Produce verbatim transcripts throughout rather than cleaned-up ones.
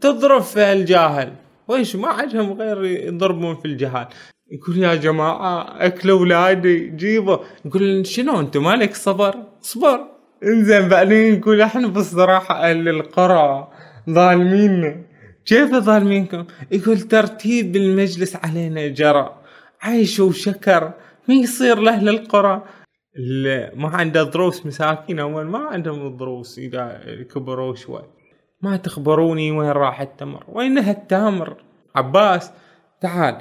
تضرب في الجاهل، وإيش ما عندهم غير يضربون في الجهال. يقول يا جماعة أكل أولادي جيبه، نقول شنو أنت مالك صبر صبر إنزين بقلين. نقول إحنا بصراحة أهل القرى ظالمين. كيف ظالمينكم؟ يقول ترتيب المجلس علينا جرى، عيش وشكر ما يصير لأهل القرى اللي ما عنده دروس مساكين، أول ما عندهم دروس إذا كبروا شوي. ما تخبروني وين راح التمر، وين هالتمر عباس؟ تعال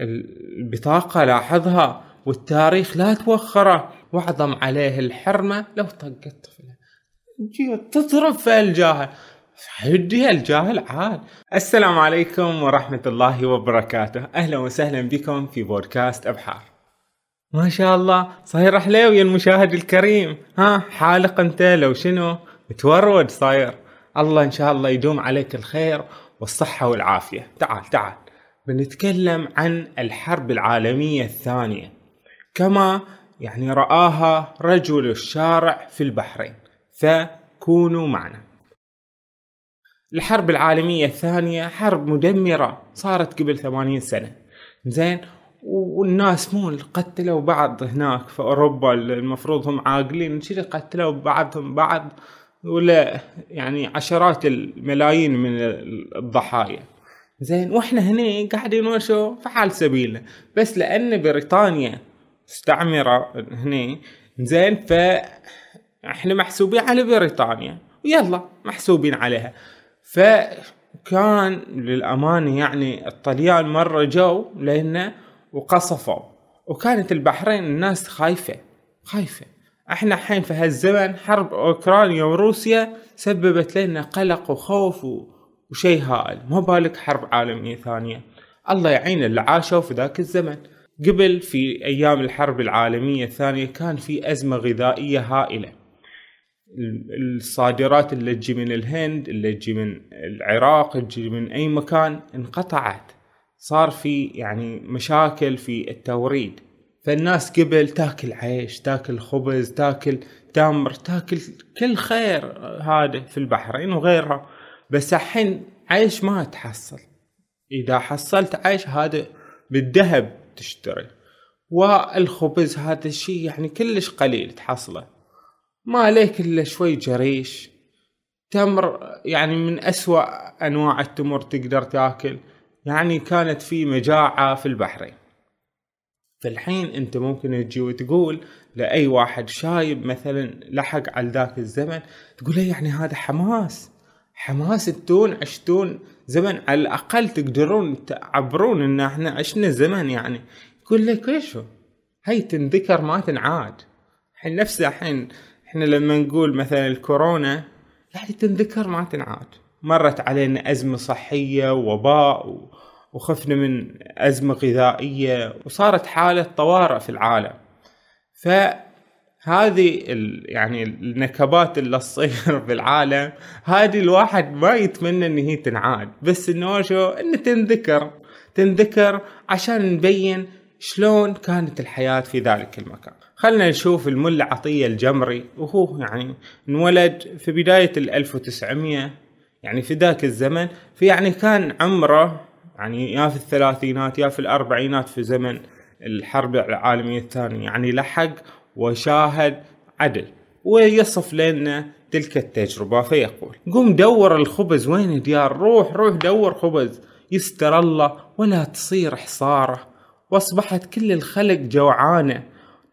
البطاقة لاحظها والتاريخ لا توخره، وعظم عليه الحرمة لو طقت طفلة. تضرب في الجاهل، حدي الجاهل عاد. السلام عليكم ورحمة الله وبركاته، أهلا وسهلا بكم في بودكاست أبحار. ما شاء الله صاير حلوي المشاهد الكريم، ها حالق انت لو شنو متورود صاير. الله إن شاء الله يدوم عليك الخير والصحة والعافية. تعال تعال بنتكلم عن الحرب العالمية الثانية كما يعني رآها رجل الشارع في البحرين، فكونوا معنا. الحرب العالمية الثانية حرب مدمرة صارت قبل ثمانين سنة، زين، والناس مو قتلوا بعض هناك في أوروبا المفروض هم عاقلين، مشي قتلوا بعضهم بعض ولا يعني عشرات الملايين من الضحايا، زين، واحنا هنا قاعدين وشو فحال سبيلنا. بس لأن بريطانيا مستعمرة هنا، زين، فاحنا محسوبين على بريطانيا ويلا محسوبين عليها. فكان للأمانة يعني الطليان مرة جو لهنا وقصفوا، وكانت البحرين الناس خايفة خايفة. احنا حين في هالزمن حرب أوكرانيا وروسيا سببت لنا قلق وخوف وشيء هائل، ما بالك حرب عالمية ثانية. الله يعين اللي عاشوا في ذاك الزمن. قبل في أيام الحرب العالمية الثانية كان في أزمة غذائية هائلة، الصادرات اللي تجي من الهند اللي تجي من العراق تجي من أي مكان انقطعت، صار في يعني مشاكل في التوريد. فالناس قبل تاكل عيش تاكل خبز تاكل تمر تاكل كل خير هذا في البحرين وغيرها، بس الحين عيش ما تحصل، إذا حصلت عيش هذا بالذهب تشتري، والخبز هذا الشيء يعني كلش قليل تحصله، ما عليك إلا شوي جريش. تمر يعني من أسوأ أنواع التمر تقدر تاكل، يعني كانت في مجاعة في البحرين. فالحين انت ممكن تجي وتقول لأي واحد شايب مثلا لحق على ذاك الزمن، تقول له يعني هذا حماس حماس التون عشتون زمن على الأقل تقدرون تعبرون ان احنا عشنا زمن يعني. يقول لك ايشو هاي تنذكر ما تنعاد. حين نفسه حين احنا لما نقول مثلا الكورونا يعني تنذكر ما تنعاد، مرت علينا أزمة صحية ووباء و... وخفنا من أزمة غذائية وصارت حالة طوارئ في العالم. فهذه يعني النكبات اللي تصير في العالم هذه الواحد ما يتمنى ان هي تنعاد، بس انه شو ان تنذكر تنذكر عشان نبين شلون كانت الحياة في ذلك المكان. خلنا نشوف الملا عطية الجمري، وهو يعني انولد في بداية ألف وتسعمية يعني في ذاك الزمن، في يعني كان عمره يعني يا في الثلاثينات يا في الأربعينات في زمن الحرب العالمية الثانية، يعني لحق وشاهد عدل ويصف لنا تلك التجربة. فيقول قم دور الخبز وين ديار، روح روح دور خبز يستر الله ولا تصير حصاره. واصبحت كل الخلق جوعانة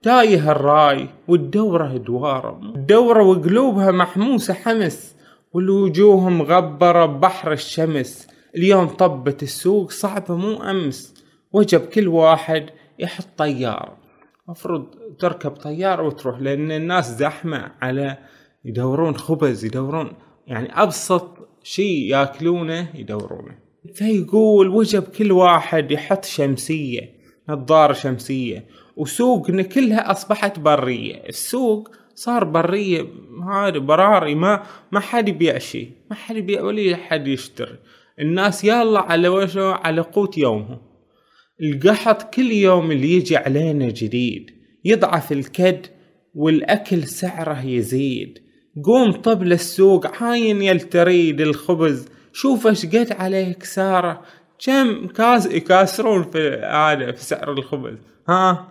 تايه الراي، والدورة دواره الدورة وقلوبها محموسة حمس، والوجوه مغبرة بحر الشمس. اليوم طبت السوق صعبة مو أمس، وجب كل واحد يحط طيار. مفروض تركب طيار وتروح لأن الناس زحمة على يدورون خبز، يدورون يعني أبسط شيء يأكلونه يدورونه. فيقول وجب كل واحد يحط شمسية نظارة شمسية، وسوقنا كلها أصبحت برية، السوق صار برية هذا براري، ما ما حد يبيع شيء، ما حد يبيع ولا حد يشتري. الناس يلا على وجهه على قوت يومه، القحط كل يوم اللي يجي علينا جديد، يضعف الكد والأكل سعره يزيد. قوم طب للسوق عاين يلتريد الخبز شوف ايش قد عليه كساره، كم كاس يكاسرون في عادة في سعر الخبز، ها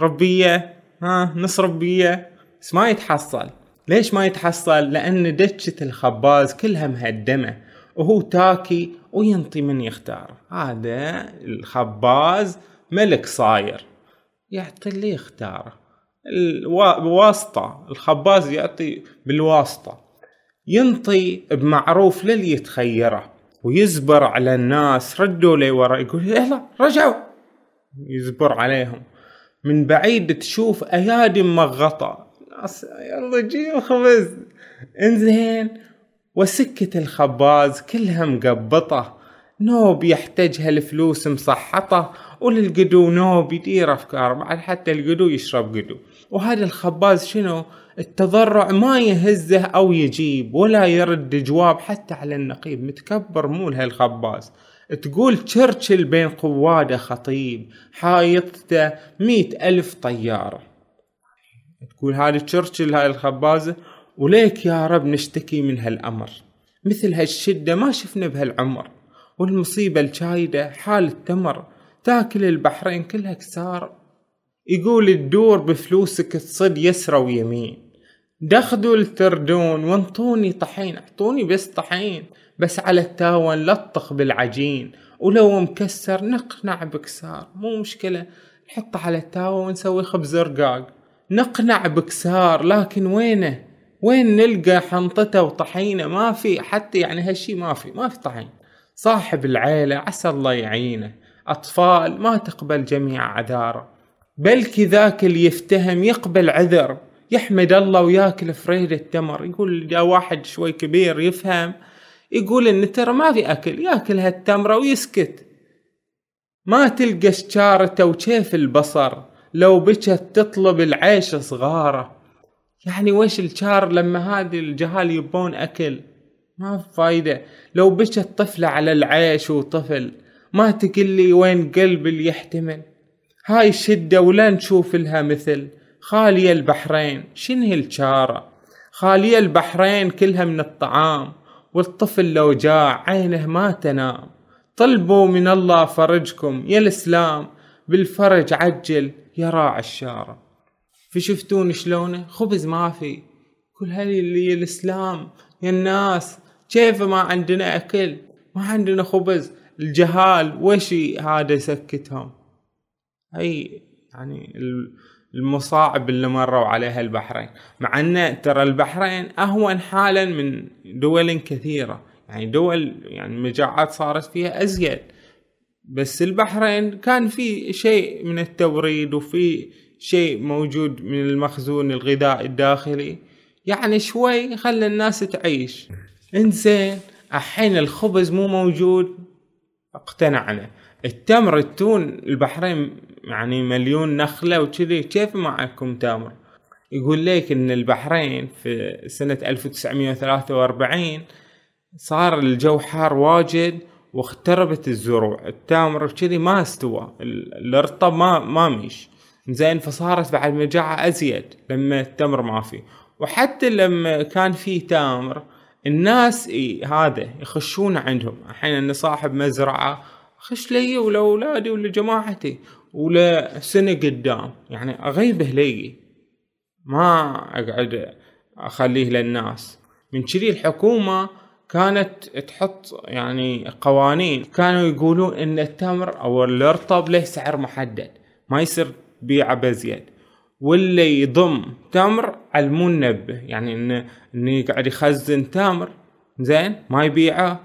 ربية، ها نص ربية، بس ما يتحصل. ليش ما يتحصل؟ لأن دشة الخباز كلها مهدمة وهو تاكي وينطي من يختار. هذا الخباز ملك صاير يعطي اللي يختاره بالواسطة، الخباز يعطي بالواسطة، ينطي بمعروف للي يتخيره ويزبر على الناس. ردوا لي وراء يقول يلا رجعوا، يزبر عليهم من بعيد، تشوف ايادي مغطى ناس يلا جيوا خبز انزين، وسكة الخباز كلها مقبطة، نوب يحتاجها الفلوس مصحطة، وللقدو نوب يدير افكار بعد حتى القدو يشرب قدو. وهذا الخباز شنو؟ التضرع ما يهزه او يجيب ولا يرد جواب حتى على النقيب، متكبر مو لهالخباز. تقول تشرشل بين قواده خطيب حايطته مئة الف طيارة، تقول هذا تشرشل هاي الخبازة، وليك يا رب نشتكي من هالامر. مثل هالشدة ما شفنا بهالعمر، والمصيبة الشايدة حال التمر، تاكل البحرين كلها كسار. يقول الدور بفلوسك تصد يسرى ويمين، دخدوا التردون وانطوني طحين، اعطوني بس طحين، بس على التاون لطخ بالعجين، ولو مكسر نقنع بكسار، مو مشكلة نحطه على التاون ونسوي خبز رقاق، نقنع بكسار. لكن وينه؟ وين نلقى حنطته وطحينه؟ ما في حتى، يعني هالشي ما في، ما في طحين. صاحب العيلة عسى الله يعينه، أطفال ما تقبل جميع عذاره، بل ذاك اللي يفتهم يقبل عذر، يحمد الله وياكل فريد التمر. يقول دا واحد شوي كبير يفهم، يقول ان ترى ما في اكل، ياكل هالتمره ويسكت. ما تلقى شارته وشيف البصر، لو بجت تطلب العيش صغاره. يعني ويش الشار لما هذه الجهال يبون اكل؟ ما في فايده. لو بجت طفله على العيش وطفل، ما تقلي وين قلب اللي يحتمل. هاي الشدة ولا نشوف لها مثل. خالية البحرين شنه الشارة؟ خالية البحرين كلها من الطعام، والطفل لو جاع عينه ما تنام. طلبوا من الله فرجكم يا الإسلام، بالفرج عجل يا راعي الشارة. فشفتون شلونه؟ خبز ما في، كل هالي اللي يا الإسلام يا الناس، كيف ما عندنا أكل ما عندنا خبز؟ الجهال وشي هذا يسكتهم. اي يعني المصاعب اللي مروا عليها البحرين، مع ان ترى البحرين اهون حالا من دول كثيرة، يعني دول يعني مجاعات صارت فيها ازيد، بس البحرين كان في شيء من التوريد وفي شيء موجود من المخزون الغذائي الداخلي، يعني شوي خلى الناس تعيش انزين. الحين الخبز مو موجود، اقتنعنا. التمر التون البحرين يعني مليون نخلة وكذي، كيف معكم تمر؟ يقول لك ان البحرين في سنة ألف وتسعمئة وثلاثة وأربعين صار الجو حار واجد واختربت الزروع، التمر وكذي ما استوى، الرطب ما ما مش زين، فصارت بعد مجاعة ازيد لما التمر ما فيه. وحتى لما كان فيه تمر الناس إيه هذا يخشون عندهم. الحين ان صاحب مزرعة خش لي ولأولادي ولجماعتي ولسنة قدام، يعني أغيبه لي، ما أقعد أخليه للناس. من شري الحكومة كانت تحط يعني قوانين، كانوا يقولون إن التمر أو الرطب له سعر محدد، ما يصير بيع بزيد، واللي يضم تمر علمون نبه، يعني إن إن يقعد يخزن تمر زين ما يبيعه،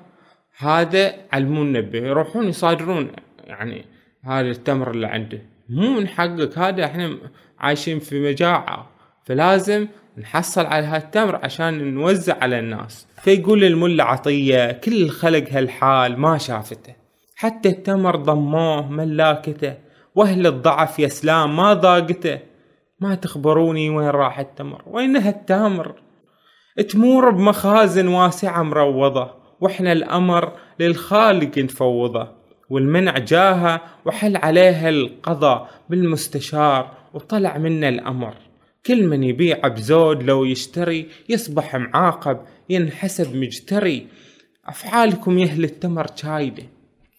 هذا علمون نبه، يروحون يصادرون يعني هذا التمر اللي عنده مو من حقك، هذا احنا عايشين في مجاعة فلازم نحصل على هالتمر عشان نوزع على الناس. فيقول الملا عطية كل الخلق هالحال ما شافته، حتى التمر ضموه ملاكته، واهل الضعف يا سلام ما ضاقته. ما تخبروني وين راح التمر؟ وين هالتمر؟ تمور بمخازن واسعة مروضة، وإحنا الأمر للخالق نفوضه، والمنع جاها وحل عليها القضاء بالمستشار، وطلع منا الأمر كل من يبيع بزود لو يشتري يصبح معاقب ينحسب مجتري. أفعالكم يهل التمر شايدة،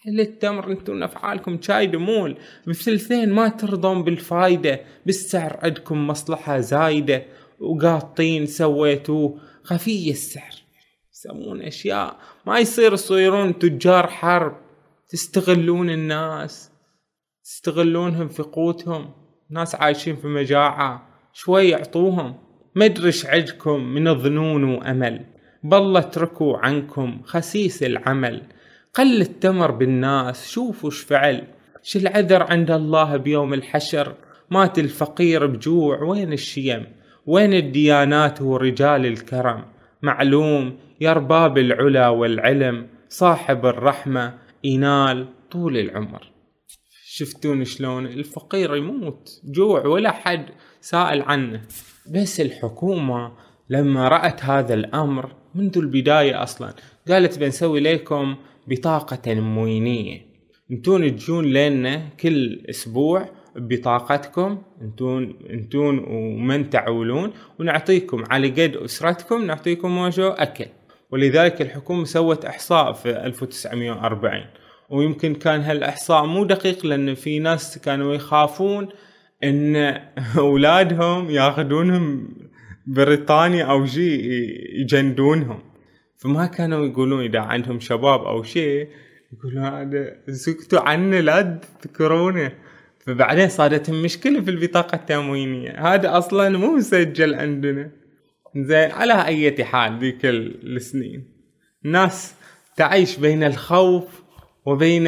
يهل التمر أنتم أفعالكم شايدة مول بثلثين، ما ترضون بالفايدة، بالسعر عندكم مصلحة زايدة وقاطين سويتوه خفية السعر. يسمون أشياء ما يصير، يصيرون تجار حرب، تستغلون الناس، تستغلونهم في قوتهم. ناس عايشين في مجاعة شوي يعطوهم، ما ادريش عندكم من الظنون وأمل، بالله اتركوا عنكم خسيس العمل. قل التمر بالناس، شوفوا اش فعل، شو العذر عند الله بيوم الحشر، مات الفقير بجوع. وين الشيم، وين الديانات ورجال الكرم؟ معلوم يا رباب العلا والعلم، صاحب الرحمة ينال طول العمر. شفتون شلون الفقير يموت جوع ولا حد سائل عنه. بس الحكومة لما رأت هذا الأمر منذ البداية أصلا قالت بنسوي لكم بطاقة موينية، انتون تجون لنا كل أسبوع بطاقتكم، انتون انتون ومن تعولون، ونعطيكم على قد أسرتكم، نعطيكم وجو أكل. ولذلك الحكومة سوت إحصاء في ألف وتسعمائة وأربعين، ويمكن كان هالإحصاء مو دقيق لأن في ناس كانوا يخافون أن أولادهم يأخذونهم بريطانيا أو شيء يجندونهم، فما كانوا يقولون إذا عندهم شباب أو شيء يقولون هذا سكتوا عنه لا تذكرونه. فبعدين صارت مشكلة في البطاقة التموينية، هذا أصلا مو مسجل عندنا. زين، على أي حال ذيك السنين ناس تعيش بين الخوف وبين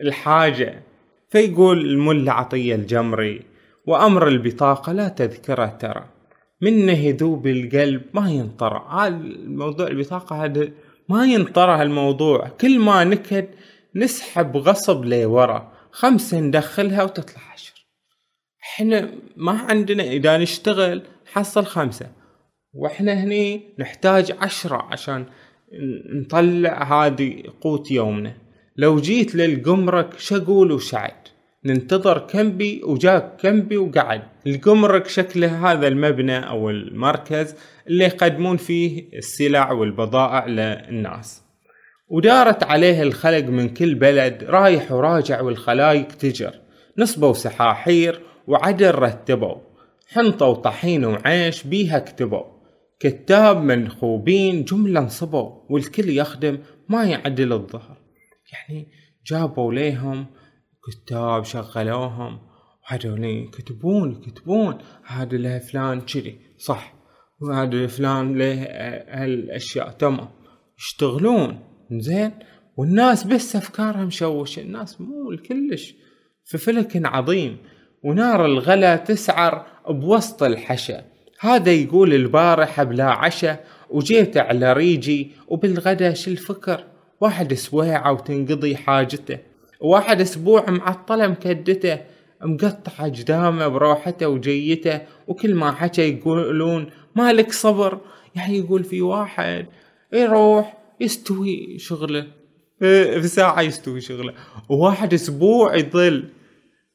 الحاجة. فيقول الملا عطية الجمري: وأمر البطاقة لا تذكره ترى، منه يذوب القلب ما ينطرع. هذا الموضوع البطاقة هذا ما ينطرع الموضوع، كل ما نكد نسحب غصب لورا، خمسة ندخلها وتطلع عشر. احنا ما عندنا إذا نشتغل حصل خمسة، واحنا هني نحتاج عشرة عشان نطلع هذه قوت يومنا. لو جيت للجمرك شقول وشعد، ننتظر كمبي وجاك كمبي وقعد. الجمرك شكله هذا المبنى أو المركز اللي يقدمون فيه السلع والبضائع للناس، ودارت عليه الخلق من كل بلد رايح وراجع، والخلايق تجر، نصبوا سحاحير وعدل رتبوا، حنطة وطحين وعيش بيها كتبوا، كتاب منخوبين جملة انصبوا، والكل يخدم ما يعدل الظهر. يعني جابوا ليهم كتاب شغلوهم، وهذولين كتبون كتبون هذا له فلان كذي صح، وهذا فلان له هالاشياء تمام، يشتغلون زين. والناس بس افكارهم شوش، الناس مو الكلش في فلك عظيم، ونار الغلا تسعر بوسط الحشا. هذا يقول البارحة بلا عشا وجيت على ريجي، وبالغدا شو الفكر، واحد سواعة وتنقضي حاجته، واحد اسبوع معطله مكدته، مقطع جدامه بروحته وجيته، وكل ما حكى يقولون مالك صبر. يعني يقول في واحد يروح يستوي شغله في ساعة، يستوي شغله، وواحد اسبوع يضل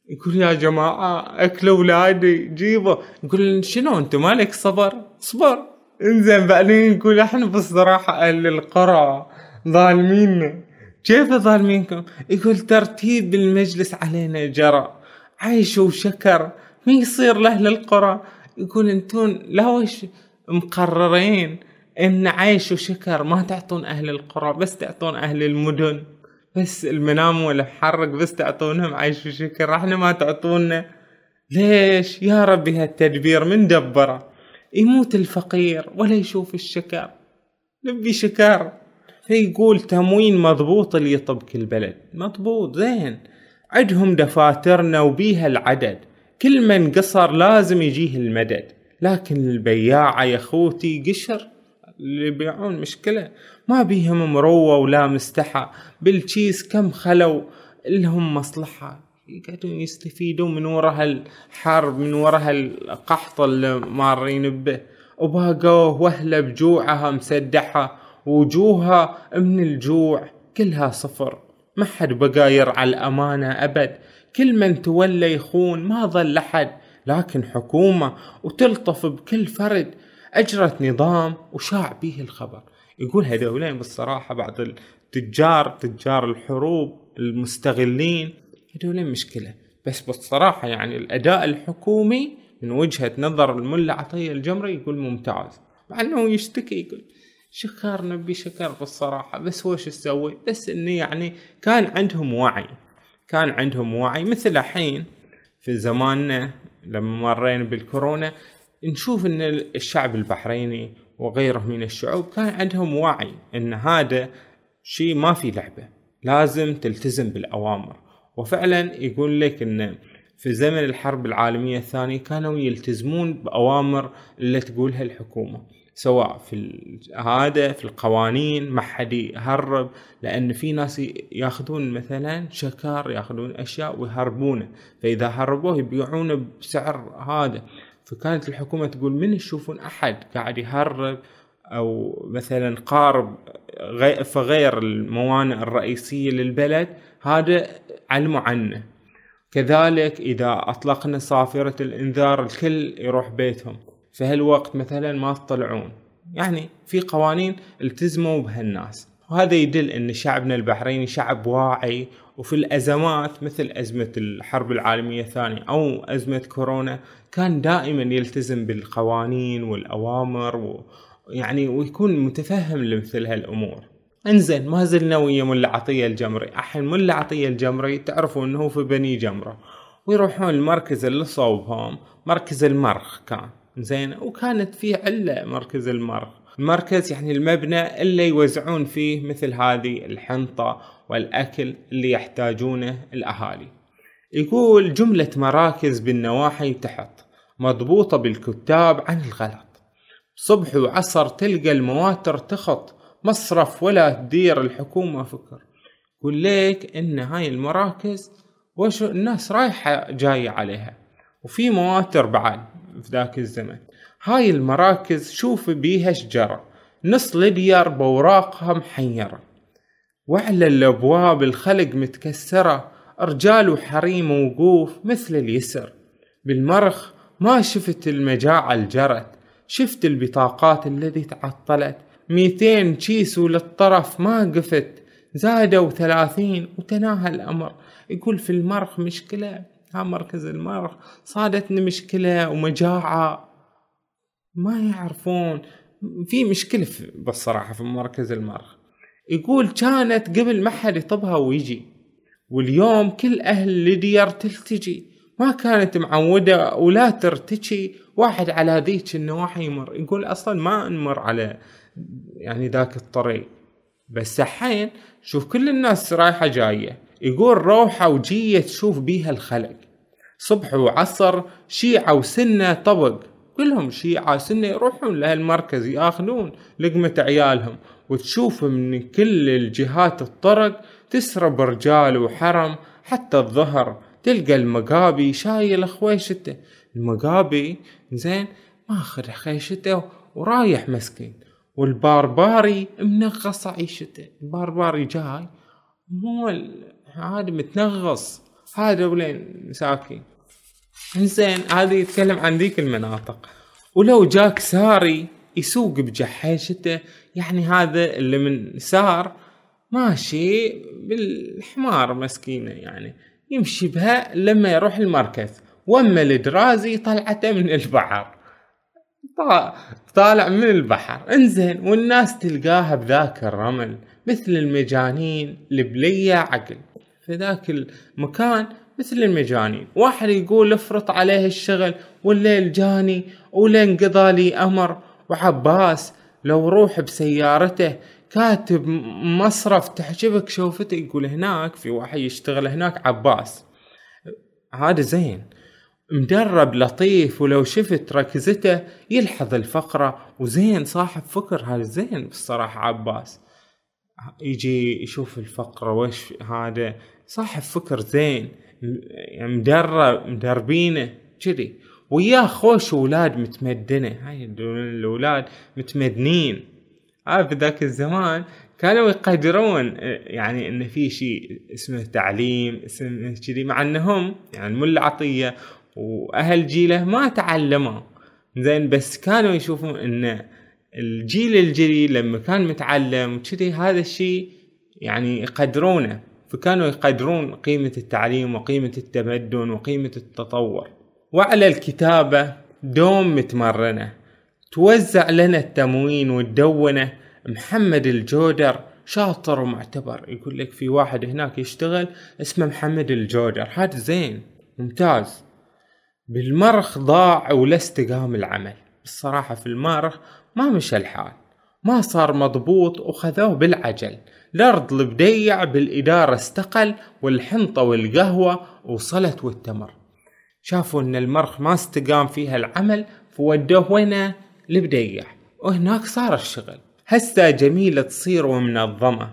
يقول يا جماعة اكل اولادي جيبه، يقول شنو انتم مالك صبر صبر. انزين بقى نقول احنا بصراحة اهل القرى ظالمين. كيف ظالمينكم؟ يقول ترتيب المجلس علينا جرى، عيش وشكر ما يصير لأهل القرى. يقول انتون لوش مقررين ان عيش وشكر ما تعطون اهل القرى، بس تعطون اهل المدن، بس المنام والحرق بس تعطونهم عيش وشكر، احنا ما تعطونا ليش؟ يا ربي هالتدبير من دبره، يموت الفقير ولا يشوف الشكر، نبي شكر. فيقول تموين مضبوط اللي يطب كل بلد مضبوط زين، عدهم دفاترنا وبيها العدد، كل من قصر لازم يجيه المدد، لكن البياعة يا خوتي قشر، اللي بيعون مشكلة ما بيهم مروة ولا مستحى، بالتشيس كم خلوا لهم مصلحة، يقعدون يستفيدون من وراء الحرب، من وراء القحط اللي مارين به، وباقوا وهلة بجوعها مسدحة، وجوهها من الجوع كلها صفر، ما حد بقاير على الأمانة أبد، كل من تولى يخون ما ظل أحد. لكن حكومة وتلطف بكل فرد، أجرت نظام وشاع به الخبر. يقول هذولين بالصراحة بعض التجار تجار الحروب المستغلين هذولين مشكلة. بس بالصراحة يعني الأداء الحكومي من وجهة نظر الملا عطية الجمري يقول ممتاز، مع أنه يشتكي يقول شكرنا بشكر بالصراحة، بس وش يسوي؟ بس إنه يعني كان عندهم وعي، كان عندهم وعي. مثل الحين في زماننا لما مرينا بالكورونا نشوف إن الشعب البحريني وغيره من الشعوب كان عندهم وعي إن هذا شيء ما في لعبة، لازم تلتزم بالأوامر. وفعلا يقول لك إن في زمن الحرب العالمية الثانية كانوا يلتزمون بأوامر اللي تقولها الحكومة، سواء في هذا في القوانين، ما حد يهرب، لأن في ناس يأخذون مثلا شكار، يأخذون أشياء ويهربونه، فإذا هربوه يبيعونه بسعر هذا. فكانت الحكومة تقول من يشوفون أحد قاعد يهرب أو مثلا قارب فغير الموانئ الرئيسية للبلد هذا علموا عنه. كذلك إذا أطلقنا صافرة الإنذار الكل يروح بيتهم، فهالوقت مثلا ما تطلعون، يعني في قوانين التزموا بهالناس. وهذا يدل أن شعبنا البحريني شعب واعي، وفي الأزمات مثل أزمة الحرب العالمية الثانية أو أزمة كورونا كان دائما يلتزم بالقوانين والأوامر و... يعني ويكون متفهم لمثل هالأمور. انزين ما زلنا ويا ملا عطية الجمري. أحن ملا عطية الجمري تعرفوا أنه في بني جمرة، ويروحون المركز اللي صوبهم مركز المرخ كان زين، وكانت فيه علة مركز المرخ. المركز يعني المبنى اللي يوزعون فيه مثل هذه الحنطة والأكل اللي يحتاجونه الأهالي. يقول جملة مراكز بالنواحي تحت مضبوطة بالكتاب عن الغلط، صبح وعصر تلقى المواتر تخط، مصرف ولا تدير الحكومة فكر. يقول لك إن هاي المراكز وشو الناس رايحة جاية عليها، وفي مواتر بعد في ذاك الزمن. هاي المراكز شوف بيها شجرة نص لديار بوراقها محيرة، وعلى الأبواب الخلق متكسرة، رجال وحريم وقوف مثل اليسر. بالمرخ ما شفت المجاعة الجرت، شفت البطاقات الذي تعطلت، ميتين كيس للطرف ما قفت، زادوا ثلاثين وتناهى الأمر. يقول في المرخ مشكلة، ها مركز المرخ صادتني مشكلة ومجاعة، ما يعرفون في مشكلة بالصراحة في مركز المرخ. يقول كانت قبل ما حد يطبها ويجي، واليوم كل أهل لديار تلتجي، ما كانت معودة ولا ترتجي واحد على ذيك النواحي يمر. يقول أصلا ما نمر على يعني ذاك الطريق، بس الحين شوف كل الناس رايحة جاية. يقول روحة وجية تشوف بيها الخلق، صبح وعصر شيعة وسنة طبق، كلهم شيعة سنة يروحون لهالمركز يأخذون لقمة عيالهم، وتشوف من كل الجهات الطرق تسرب رجال وحرم حتى الظهر، تلقى المقابي شايل خويشته، المقابي زين ماخذ خويشته ورايح مسكين، والبارباري منغص عيشته، البارباري جاي مول هذا متنغص، هذا ولين مساكين. إنسان هذا يتكلم عن ذيك المناطق. ولو جاك ساري يسوق بجحاشته، يعني هذا اللي من سار ماشي بالحمار مسكينة، يعني يمشي بها لما يروح المركز. وأما الدرازي طلعته من البحر، طالع من البحر إنزين، والناس تلقاها بذاك الرمل مثل المجانين اللي بليه عقل في ذاك المكان، مثل المجانين. واحد يقول افرط عليه الشغل والليل جاني ولين قضى لي أمر، وعباس لو روح بسيارته كاتب مصرف تحجبك شوفته. يقول هناك في واحد يشتغل هناك عباس، هذا زين مدرب لطيف، ولو شفت ركزته يلحظ الفقرة وزين صاحب فكر، هذا زين بالصراحة. عباس يجي يشوف الفقرة وش هذا صاحب فكر زين، مدرب مدربينه كذي وياه خوش، ولاد متمدنة، هاي الولاد متمدنين. آه في ذاك الزمان كانوا يقدرون يعني إن في شيء اسمه تعليم اسمه كذي، مع أنهم يعني ملا عطية وأهل جيله ما تعلموا زين، بس كانوا يشوفون إن الجيل الجديد لما كان متعلم كذي هذا الشيء يعني يقدرونه، فكانوا يقدرون قيمة التعليم وقيمة التمدن وقيمة التطور. وعلى الكتابة دوم متمرنة، توزع لنا التموين والدونة محمد الجودر، شاطر ومعتبر. يقول لك في واحد هناك يشتغل اسمه محمد الجودر، هذا زين ممتاز. بالمرخ ضاع ولا استقام العمل، الصراحة في المرخ ما مشى الحال، ما صار مضبوط وخذوه بالعجل. الأرض البديع بالإدارة استقل، والحنطة والقهوة وصلت والتمر. شافوا أن المرخ ما استقام فيها العمل فودوه وينه البديع، وهناك صار الشغل. هسه جميلة تصير ومنظمة،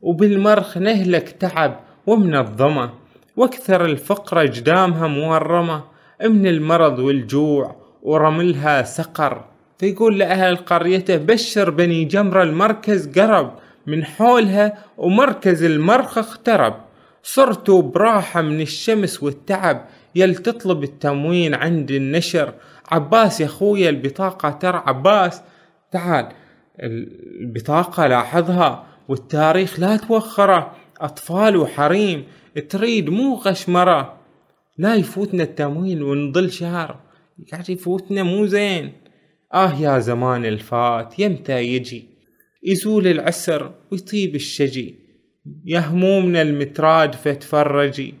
وبالمرخ نهلك تعب ومنظمة، واكثر الفقرة جدامها مورمة من المرض والجوع ورملها سقر. فيقول لأهل قريته بشر بني جمرة المركز قرب من حولها، ومركز المرخ اخترب. صرتوا براحة من الشمس والتعب، يل تطلب التموين عند النشر. عباس يا خويا البطاقة ترى، عباس تعال البطاقة لاحظها والتاريخ لا توخره. أطفال وحريم تريد مو غشمرة، لا يفوتنا التموين ونضل شهر قاعد يفوتنا مو زين. آه يا زمان الفات يمتى يجي، يزول العسر ويطيب الشجي. يا همومنا المتراد فتفرجي،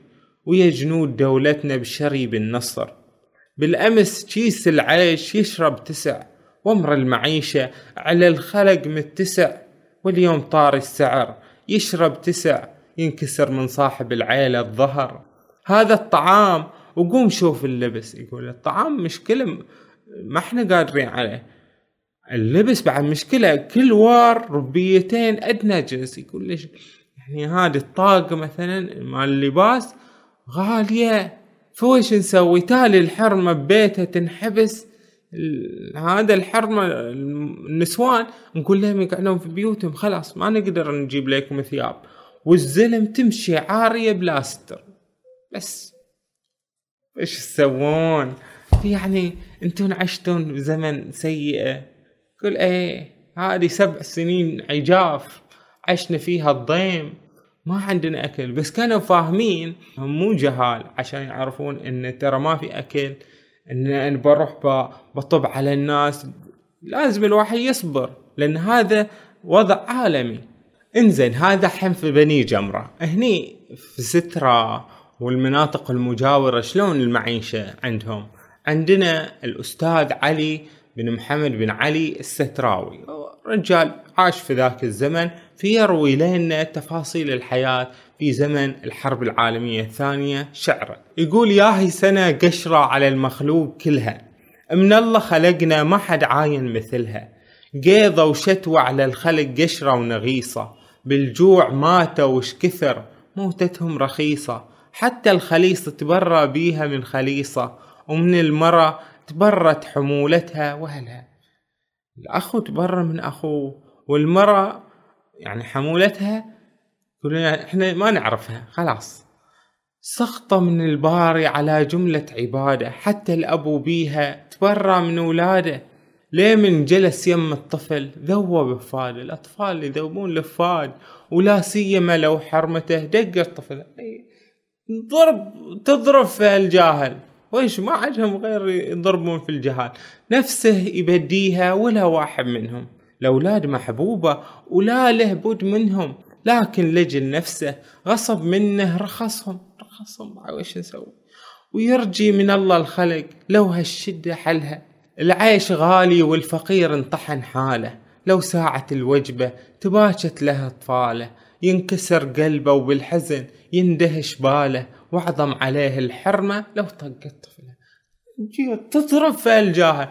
ويا جنود دولتنا بشري بالنصر. بالأمس كيس العيش يشرب تسع، ومر المعيشة على الخلق متسع. واليوم طار السعر يشرب تسع، ينكسر من صاحب العيلة الظهر. هذا الطعام وقوم شوف اللبس. يقول الطعام مشكلة ما احنا قادرين عليه، اللبس بعد مشكلة، كل وار ربيتين أدنى جنس. يقول ليش يعني هذه الطاقة مثلا مع اللباس غالية، فوش نسوي؟ تالي الحرمة ببيتها تنحبس، هذا الحرمة النسوان نقول لهم يقعدون في بيوتهم، خلاص ما نقدر نجيب لكم ثياب. والزلم تمشي عارية بلاستر بس، ايش تسوون؟ يعني انتون عشتون زمن سيئة. كل ايه هذه سبع سنين عجاف عشنا فيها الضيم، ما عندنا اكل. بس كانوا فاهمين، هم مو جهال عشان يعرفون ان ترى ما في اكل، ان انا بروح بطب على الناس. لازم الواحد يصبر لان هذا وضع عالمي. انزين هذا حين في بني جمرة، هني في سترة والمناطق المجاورة شلون المعيشة عندهم؟ عندنا الأستاذ علي بن محمد بن علي الستراوي، رجال عاش في ذاك الزمن، فيروي لنا تفاصيل الحياة في زمن الحرب العالمية الثانية شعرا. يقول ياهي سنة قشرة على المخلوق كلها، من الله خلقنا ما حد عاين مثلها. قيضة وشتوى على الخلق قشرة ونغيصة، بالجوع ماتوا وش كثر موتتهم رخيصة. حتى الخليصة تبرى بيها من خليصة، ومن المرأة تبرت حمولتها وهلها. الأخو تبر من أخوه، والمرأة يعني حمولتها كلنا إحنا ما نعرفها خلاص. سخطة من الباري على جملة عبادة، حتى الأبو بيها تبرى من أولاده. ليه من جلس يم الطفل ذوب بفاد، الأطفال يذوبون لفاد، ولا سيما لو حرمته دق الطفل ضرب تضرب في الجاهل. وإيش ما عندهم غير يضربون في الجهال، نفسه يبديها ولا واحد منهم. الأولاد محبوبة ولا له بد منهم، لكن لجل نفسه غصب منه رخصهم رخصهم وإيش نسوي؟ ويرجي من الله الخلق لو هالشدة حلها. العيش غالي والفقير انطحن حاله، لو ساعة الوجبة تباشت له أطفاله. ينكسر قلبه وبالحزن يندهش باله، وعظم عليه الحرمة لو طقت طفله تضرب في الجاهل.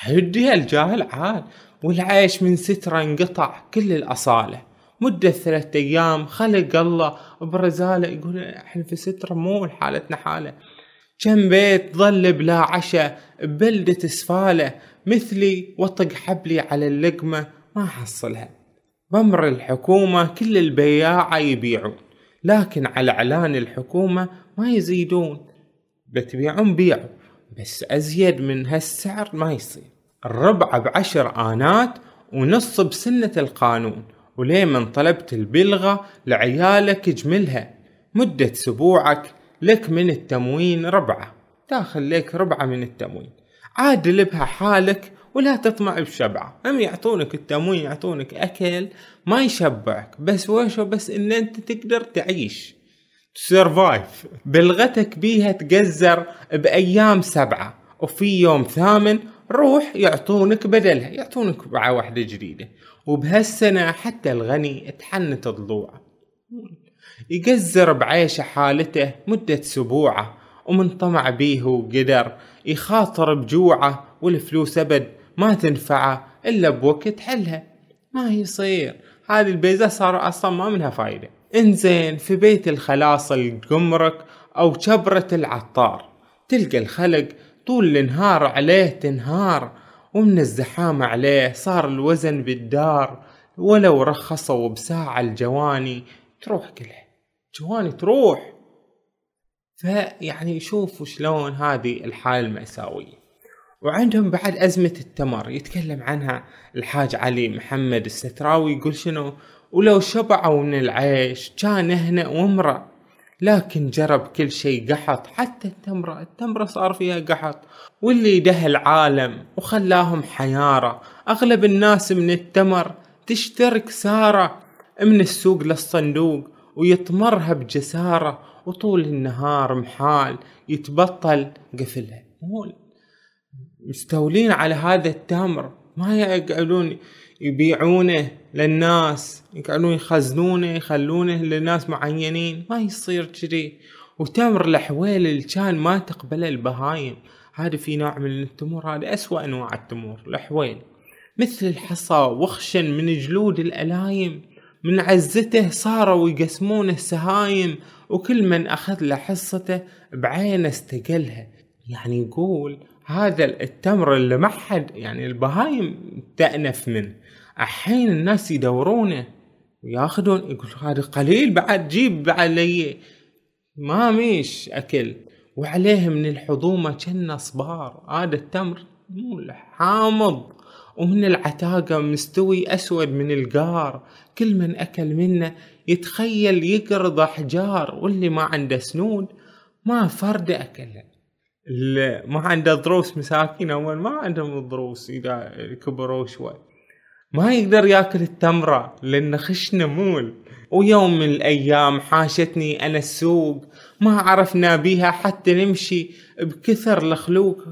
هدي الجاهل عال. والعيش من سترة انقطع كل الأصالة، مدة ثلاثة أيام خلق الله برزالة. يقول احنا في سترة مو حالتنا حالة، كم بيت ظل بلا عشا ببلدة اسفالة. مثلي وطق حبلي على اللقمة ما حصلها، بمر الحكومة كل البياعة يبيعون، لكن على إعلان الحكومة ما يزيدون. بتبيعون بيعوا بس أزيد من هالسعر ما يصير. الربع بعشر آنات ونص بسنة القانون، وليمن طلبت البلغة لعيالك اجملها، مدة سبوعك لك من التموين ربعة، تاخذ لك ربعة من التموين، عادل بها حالك ولا تطمع بشبعة. هم يعطونك التموين، يعطونك أكل ما يشبعك، بس واشو بس إن أنت تقدر تعيش تسرفايف. بلغتك بيها تجزر بأيام سبعة، وفي يوم ثامن روح يعطونك بدلها، يعطونك بقعة واحدة جديدة. وبهالسنة حتى الغني اتحنت ضلوعه، يجزر بعيش حالته مدة سبوعة، ومن طمع بيه وقدر يخاطر بجوعه، والفلوس أبد ما تنفعه إلا بوقت حلها. ما يصير هذه البيزة صار أصلا ما منها فايدة. انزين في بيت الخلاص الجمرك أو شبرة العطار، تلقى الخلق طول النهار عليه تنهار، ومن الزحام عليه صار الوزن بالدار، ولو رخصوا بساعة الجواني تروح كلها، جواني تروح. فيعني شوفوا شلون هذه الحالة المأساوية. وعندهم بعد أزمة التمر، يتكلم عنها الحاج علي محمد الستراوي، يقول شنو: ولو شبعوا من العيش كان هنا ومرأ، لكن جرب كل شيء قحط، حتى التمرة التمرة صار فيها قحط، واللي يده العالم وخلاهم حيارة. أغلب الناس من التمر تشترك سارة، من السوق للصندوق ويطمرها بجسارة، وطول النهار محال يتبطل قفلها. مستولين على هذا التمر، ما يقعدون يبيعونه للناس، يقعدون يخزنونه يخلونه للناس معينين، ما يصير كذي. وتمر الحويل اللي كان ما تقبله البهايم، هذا في نوع من التمور، هذا أسوأ أنواع التمور الحويل، مثل الحصى وخشا من جلود الألايم، من عزته صاروا يقسمونه سهايم، وكل من أخذ له حصته بعينه استقلها. يعني يقول هذا التمر اللي محد يعني البهايم تأنف منه، الحين الناس يدورونه وياخذون، يقول هذا قليل بعد، جيب علي ما ميش أكل، وعليه من الحضومة كنا صبار. هذا التمر حامض، ومن العتاقة مستوي أسود من القار، كل من أكل منه يتخيل يقرض أحجار، واللي ما عنده سنود ما فرد أكله، اللي ما عنده ضروس مساكين أول ما عندهم الضروس إذا كبروا شوي، ما يقدر يأكل التمرة لأنه خشنة مول. ويوم من الأيام حاشتني أنا السوق، ما عرفنا بيها حتى نمشي، بكثر الخلوق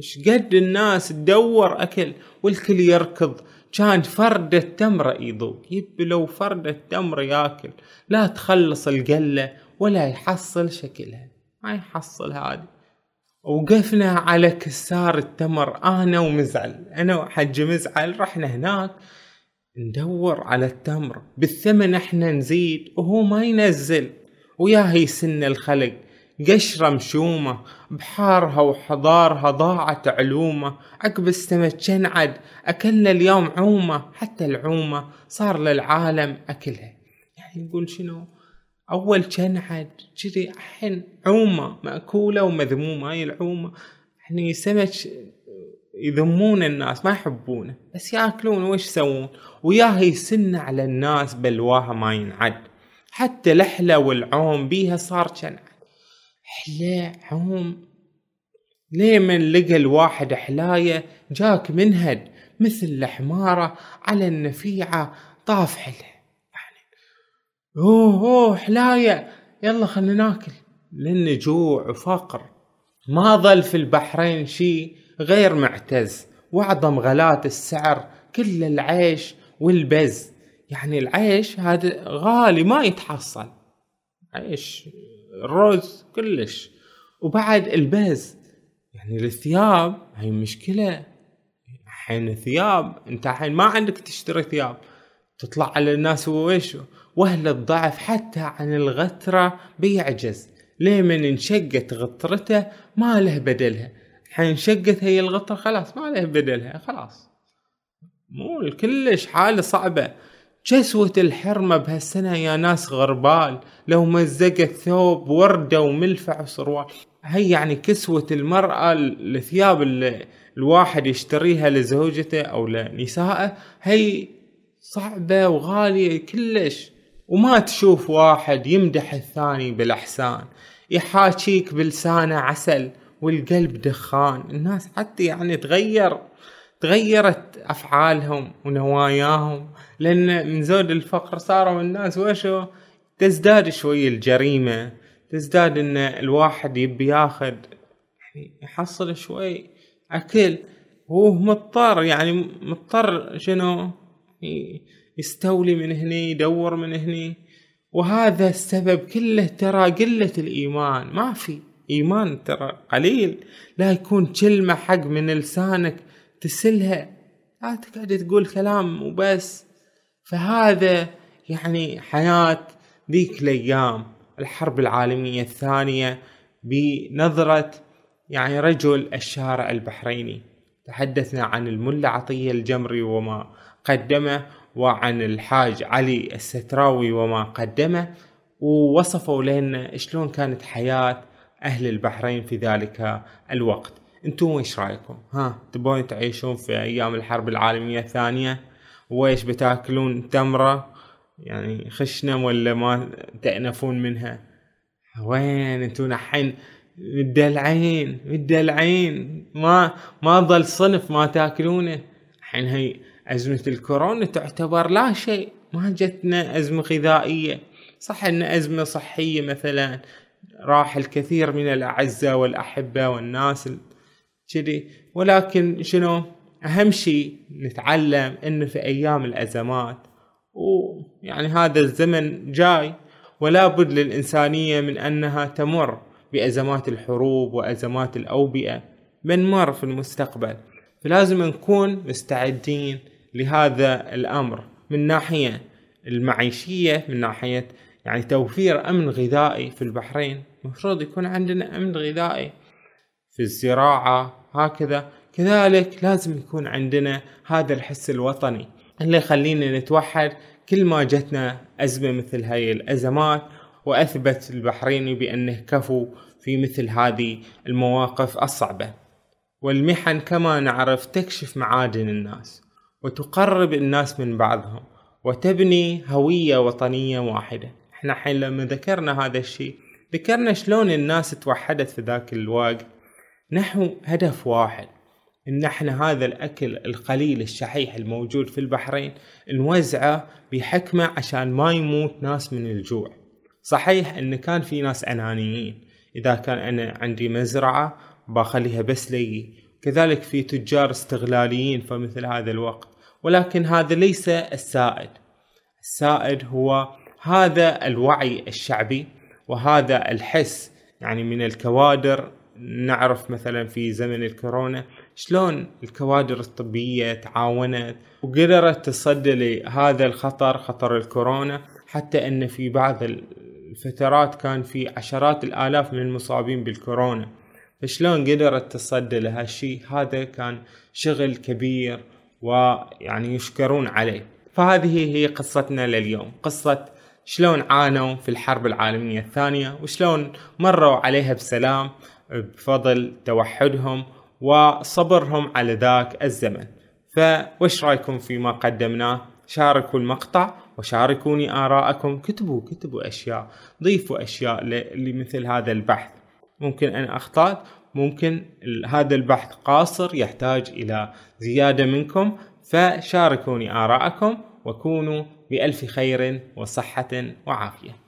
شقد الناس تدور أكل، والكل يركض، كان فرد التمرة يذوق، يبي لو فرد التمرة يأكل، لا تخلص القلة ولا يحصل شكلها، ما يحصل هذه. وقفنا على كسار التمر أنا ومزعل، أنا وحج مزعل، رحنا هناك ندور على التمر، بالثمن احنا نزيد وهو ما ينزل، ويا هي سن الخلق قشرة مشومة، بحارها وحضارها ضاعت علومة، عقب السمك شنعد أكلنا اليوم عومة، حتى العومة صار للعالم أكلها. يعني نقول شنو أول شنعد جري الحين عومة مأكولة ومذمومة، هاي العومة يعني سمك يذمون الناس ما يحبونه بس يأكلون، وإيش يسوون؟ ويا هي سنة على الناس بلواها ما ينعد، حتى لحلة والعوم بيها صار شنعد. حلا عوم ليه من لقى الواحد حلاية جاك منهد، مثل الحمارة على النفيعة طاف حلها، اوه اوه حلاية يلا خلنا ناكل، لأن جوع وفقر ما ظل في البحرين شي غير معتز، وأعظم غلات السعر كل العيش والبز. يعني العيش هذا غالي ما يتحصل، عيش الرز كلش، وبعد البز يعني الثياب، هاي مشكلة حين ثياب انت حين ما عندك تشتري ثياب، تطلع على الناس وويشو. وأهل الضعف حتى عن الغترة بيعجز، ليه من انشقت غترته ما له بدلها، حين شقت هي الغترة خلاص ما له بدلها، خلاص مو كلش حالة صعبة. جسوة الحرمة بهالسنة يا ناس غربال، لو مزقت ثوب وردة وملفع وسروال هي يعني كسوة المرأة، الثياب اللي الواحد يشتريها لزوجته أو لنسائه هي صعبة وغالية كلش، وما تشوف واحد يمدح الثاني بالأحسان، يحاكيك بلسانه عسل والقلب دخان. الناس حتى يعني تغير تغيرت أفعالهم ونواياهم، لأن من زود الفقر صاروا الناس وشو تزداد شوي الجريمة، تزداد إن الواحد يبي ياخد يعني يحصل شوي أكل، هو مضطر يعني مضطر شنو يستولي من هني يدور من هني. وهذا السبب كله ترى قلة الإيمان، ما في إيمان ترى قليل. لا يكون كلمة حق من لسانك تسلها، لا تقعد تقول كلام وبس. فهذا يعني حياة ذيك الأيام، الحرب العالمية الثانية بنظرة يعني رجل الشارع البحريني. تحدثنا عن الملا عطية الجمري وما قدمه، وعن الحاج علي الستراوي وما قدمه، ووصفوا لنا شلون كانت حياة أهل البحرين في ذلك الوقت. انتم ويش رايكم؟ ها تبون تعيشون في أيام الحرب العالمية الثانية؟ ويش بتاكلون؟ تمرة يعني خشنة ولا ما تأنفون منها؟ وين انتم الحين؟ مدلعين مدلعين، ما ما ظل صنف ما تاكلونه. الحين هي أزمة الكورونا تعتبر لا شيء، ما جتنا أزمة غذائية، صح إن أزمة صحية مثلا راح الكثير من الأعزاء والأحبة والناس كذي، ولكن شنو أهم شيء نتعلم إنه في أيام الأزمات، ويعني هذا الزمن جاي ولا بد للإنسانية من أنها تمر بأزمات الحروب وأزمات الأوبئة، بنمر في المستقبل، فلازم نكون مستعدين لهذا الأمر من ناحية المعيشية، من ناحية يعني توفير أمن غذائي. في البحرين مفروض يكون عندنا أمن غذائي في الزراعة هكذا، كذلك لازم يكون عندنا هذا الحس الوطني اللي يخلينا نتوحد كل ما جتنا أزمة مثل هاي الأزمات. وأثبت البحريني بأنه كفو في مثل هذه المواقف الصعبة. والمحن كما نعرف تكشف معادن الناس وتقرب الناس من بعضهم وتبني هوية وطنية واحدة. احنا حين لما ذكرنا هذا الشيء ذكرنا شلون الناس توحدت في ذاك الوقت نحو هدف واحد، ان احنا هذا الاكل القليل الشحيح الموجود في البحرين نوزعه بحكمة عشان ما يموت ناس من الجوع. صحيح ان كان في ناس انانيين، اذا كان انا عندي مزرعة باخليها بس لي، كذلك في تجار استغلاليين في مثل هذا الوقت، ولكن هذا ليس السائد. السائد هو هذا الوعي الشعبي وهذا الحس يعني من الكوادر. نعرف مثلا في زمن الكورونا شلون الكوادر الطبية تعاونت وقدرت تصدي لهذا الخطر، خطر الكورونا، حتى ان في بعض الفترات كان في عشرات الالاف من المصابين بالكورونا، فشلون قدرت تصدي لهالشي. هذا كان شغل كبير ويعني يشكرون عليه. فهذه هي قصتنا لليوم، قصة شلون عانوا في الحرب العالمية الثانية وشلون مروا عليها بسلام بفضل توحدهم وصبرهم على ذاك الزمن. فوش رايكم فيما قدمناه؟ شاركوا المقطع وشاركوني آراءكم، كتبوا كتبوا أشياء، ضيفوا أشياء لمثل هذا البحث. ممكن أن أخطأت، ممكن هذا البحث قاصر يحتاج إلى زيادة منكم، فشاركوني آراءكم وكونوا بألف خير وصحة وعافية.